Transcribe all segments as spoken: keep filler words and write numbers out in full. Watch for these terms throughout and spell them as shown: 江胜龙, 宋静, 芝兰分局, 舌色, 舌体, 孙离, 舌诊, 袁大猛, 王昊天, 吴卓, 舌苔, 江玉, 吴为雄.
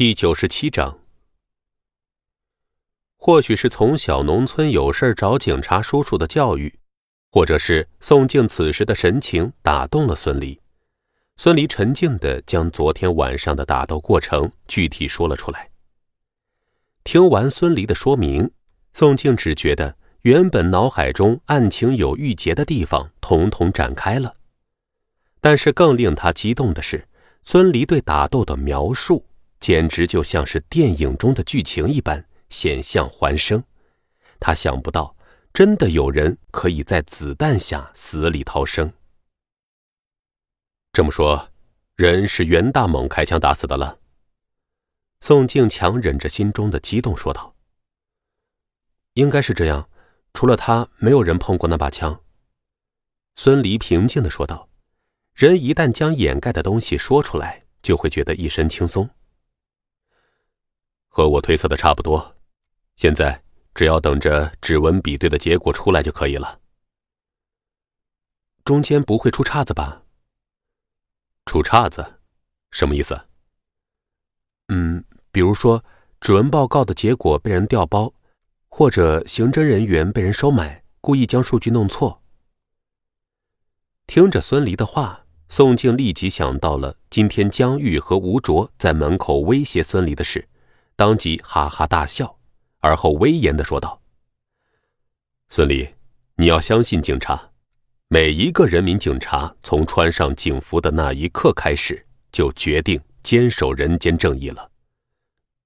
第九十七章。或许是从小农村有事找警察叔叔的教育，或者是宋静此时的神情打动了孙离。孙离沉静地将昨天晚上的打斗过程具体说了出来。听完孙离的说明，宋静只觉得原本脑海中案情有郁结的地方统统展开了。但是更令他激动的是，孙离对打斗的描述简直就像是电影中的剧情一般，险象环生。他想不到真的有人可以在子弹下死里逃生。这么说，人是袁大猛开枪打死的了？宋静强忍着心中的激动说道。应该是这样，除了他没有人碰过那把枪。孙离平静地说道。人一旦将掩盖的东西说出来，就会觉得一身轻松。和我推测的差不多，现在只要等着指纹比对的结果出来就可以了。中间不会出岔子吧？出岔子？什么意思？嗯，比如说指纹报告的结果被人调包，或者刑侦人员被人收买，故意将数据弄错。听着孙离的话，宋静立即想到了今天江玉和吴卓在门口威胁孙离的事，当即哈哈大笑，而后威严地说道：孙离，你要相信警察，每一个人民警察从穿上警服的那一刻开始，就决定坚守人间正义了。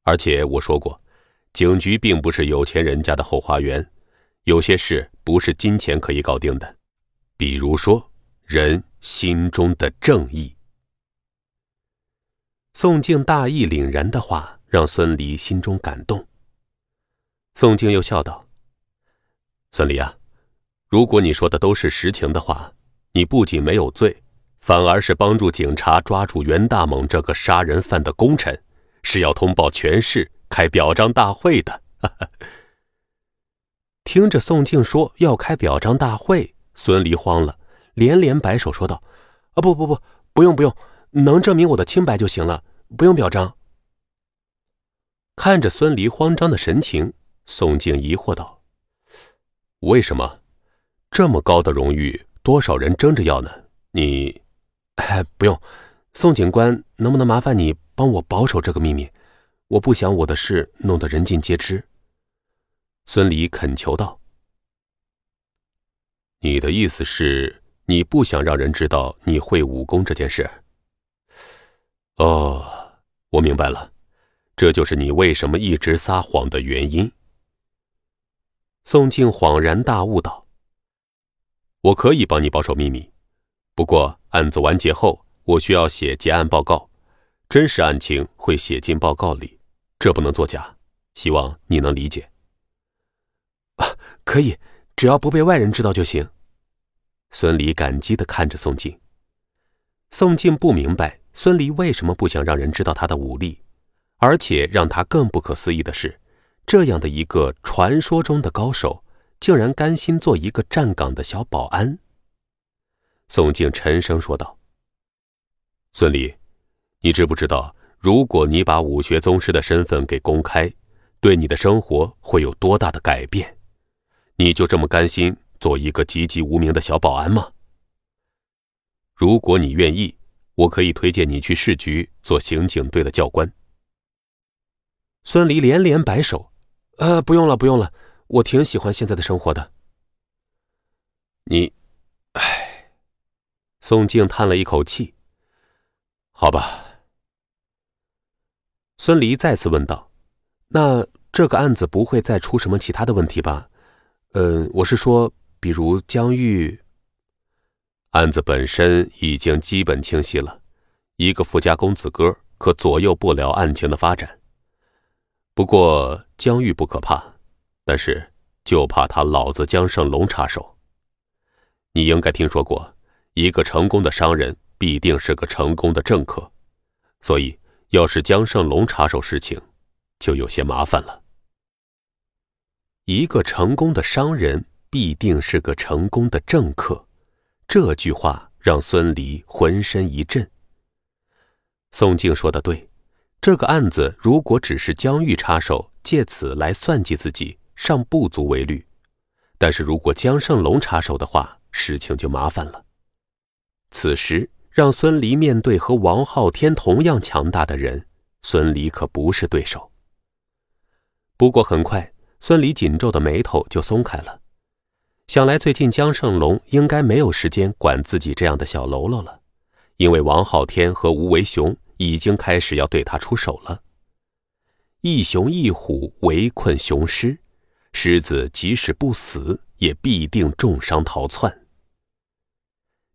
而且我说过，警局并不是有钱人家的后花园，有些事不是金钱可以搞定的，比如说人心中的正义。宋静大义凛然的话让孙离心中感动。宋静又笑道：孙离啊，如果你说的都是实情的话，你不仅没有罪，反而是帮助警察抓住袁大猛这个杀人犯的功臣，是要通报全市开表彰大会的。听着宋静说要开表彰大会，孙离慌了，连连摆手说道：啊，不不不，不用不用，能证明我的清白就行了，不用表彰。看着孙离慌张的神情，宋静疑惑道：为什么？这么高的荣誉，多少人争着要呢？你……哎，不用，宋警官，能不能麻烦你帮我保守这个秘密？我不想我的事弄得人尽皆知。孙离恳求道。你的意思是，你不想让人知道你会武功这件事？哦，我明白了。这就是你为什么一直撒谎的原因。宋静恍然大悟道：我可以帮你保守秘密，不过案子完结后，我需要写结案报告，真实案情会写进报告里，这不能作假，希望你能理解。啊，可以，只要不被外人知道就行。孙离感激地看着宋静。宋静不明白孙离为什么不想让人知道他的武力，而且让他更不可思议的是，这样的一个传说中的高手，竟然甘心做一个站岗的小保安。宋静沉声说道：孙离，你知不知道，如果你把武学宗师的身份给公开，对你的生活会有多大的改变？你就这么甘心做一个籍籍无名的小保安吗？如果你愿意，我可以推荐你去市局做刑警队的教官。孙离连连摆手：呃，不用了不用了，我挺喜欢现在的生活的。你……唉……宋静叹了一口气。好吧。孙离再次问道：那这个案子不会再出什么其他的问题吧？嗯、呃，我是说，比如江玉……案子本身已经基本清晰了，一个富家公子哥可左右不了案情的发展。不过江玉不可怕，但是就怕他老子江胜龙插手。你应该听说过，一个成功的商人必定是个成功的政客，所以要是江胜龙插手事情，就有些麻烦了。一个成功的商人必定是个成功的政客，这句话让孙离浑身一震。宋静说的对，这个案子如果只是疆域插手，借此来算计自己，尚不足为虑。但是如果江胜龙插手的话，事情就麻烦了。此时让孙离面对和王昊天同样强大的人，孙离可不是对手。不过很快，孙离紧皱的眉头就松开了。想来最近江胜龙应该没有时间管自己这样的小喽啰了，因为王昊天和吴为雄已经开始要对他出手了。一雄一虎围困雄狮，狮子即使不死也必定重伤逃窜。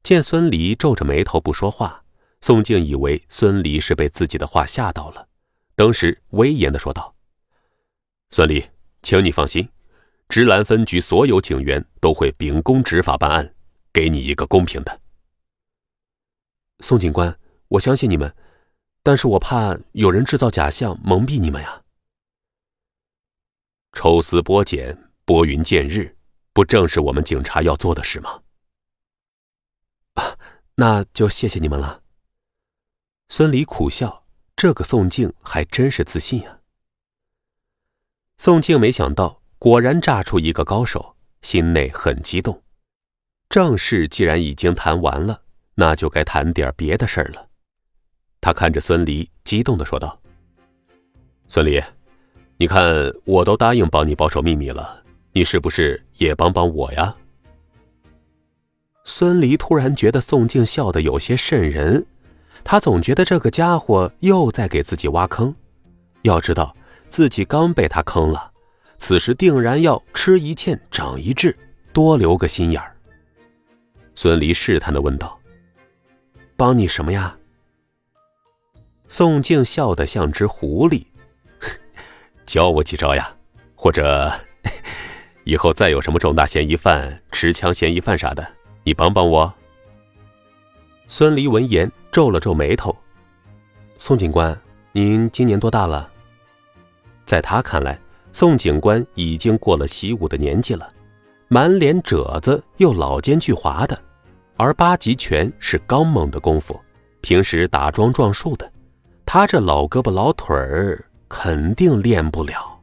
见孙离皱着眉头不说话，宋静以为孙离是被自己的话吓到了，当时威严地说道：“孙离，请你放心，芝兰分局所有警员都会秉公执法办案，给你一个公平的。”宋警官，我相信你们，但是我怕有人制造假象蒙蔽你们呀。抽丝剥茧，拨云见日，不正是我们警察要做的事吗？啊，那就谢谢你们了。孙离苦笑，这个宋静还真是自信呀。宋静没想到果然炸出一个高手，心内很激动。正事既然已经谈完了，那就该谈点别的事儿了。他看着孙离，激动地说道：“孙离，你看我都答应帮你保守秘密了，你是不是也帮帮我呀？”孙离突然觉得宋静笑得有些瘆人，他总觉得这个家伙又在给自己挖坑。要知道，自己刚被他坑了，此时定然要吃一堑长一智，多留个心眼儿。孙离试探地问道：“帮你什么呀？”宋静笑得像只狐狸：“教我几招呀，或者以后再有什么重大嫌疑犯、持枪嫌疑犯啥的，你帮帮我。”孙离闻言皱了皱眉头：“宋警官，您今年多大了？”在他看来，宋警官已经过了习武的年纪了，满脸褶子又老奸巨猾的，而八极拳是刚猛的功夫，平时打桩撞树的，他这老胳膊老腿儿肯定练不了。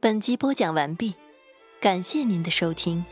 本集播讲完毕，感谢您的收听。